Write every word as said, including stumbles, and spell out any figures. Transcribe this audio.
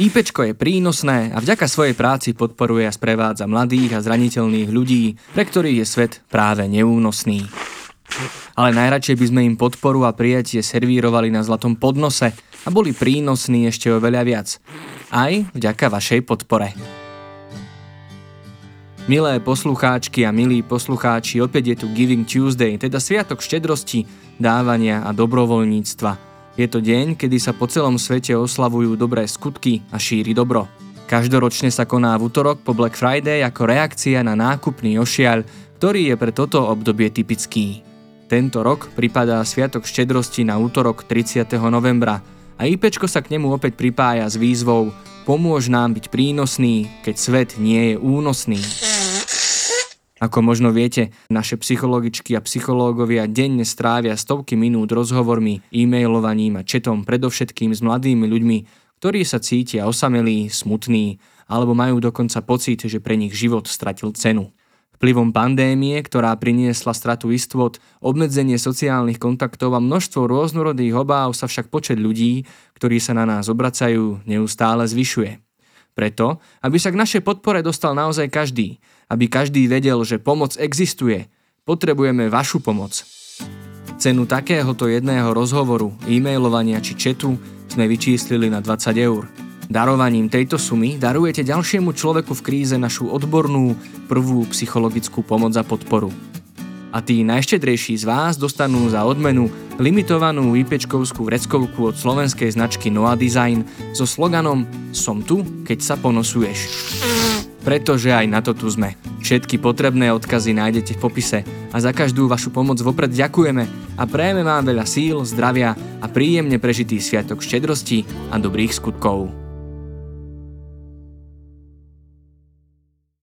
IPčko je prínosné a vďaka svojej práci podporuje a sprevádza mladých a zraniteľných ľudí, pre ktorých je svet práve neúnosný. Ale najradšej by sme im podporu a prijatie servírovali na zlatom podnose a boli prínosní ešte oveľa viac. Aj vďaka vašej podpore. Milé poslucháčky a milí poslucháči, opäť je tu Giving Tuesday, teda sviatok štedrosti, dávania a dobrovoľníctva. Je to deň, kedy sa po celom svete oslavujú dobré skutky a šíri dobro. Každoročne sa koná v utorok po Black Friday ako reakcia na nákupný ošiaľ, ktorý je pre toto obdobie typický. Tento rok pripadá sviatok štedrosti na utorok tridsiateho novembra a IPčko sa k nemu opäť pripája s výzvou Pomôž nám byť prínosný, keď svet nie je únosný. Ako možno viete, naše psychologičky a psychológovia denne strávia stovky minút rozhovormi, e-mailovaním a chatom predovšetkým s mladými ľuďmi, ktorí sa cítia osamelí, smutní alebo majú dokonca pocit, že pre nich život stratil cenu. Vplyvom pandémie, ktorá priniesla stratu istôt, obmedzenie sociálnych kontaktov a množstvo rôznorodých obáv sa však počet ľudí, ktorí sa na nás obracajú, neustále zvyšuje. Preto, aby sa k našej podpore dostal naozaj každý, aby každý vedel, že pomoc existuje, potrebujeme vašu pomoc. Cenu takéhoto jedného rozhovoru, e-mailovania či chatu sme vyčíslili na dvadsať eur. Darovaním tejto sumy darujete ďalšiemu človeku v kríze našu odbornú prvú psychologickú pomoc a podporu. A tí najštedrejší z vás dostanú za odmenu limitovanú IPčkovskú vreckovku od slovenskej značky Noa Dizajn so sloganom Som tu, keď sa ponosuješ. Pretože aj na to tu sme. Všetky potrebné odkazy nájdete v popise a za každú vašu pomoc vopred ďakujeme a prajeme vám veľa síl, zdravia a príjemne prežitý sviatok štedrosti a dobrých skutkov.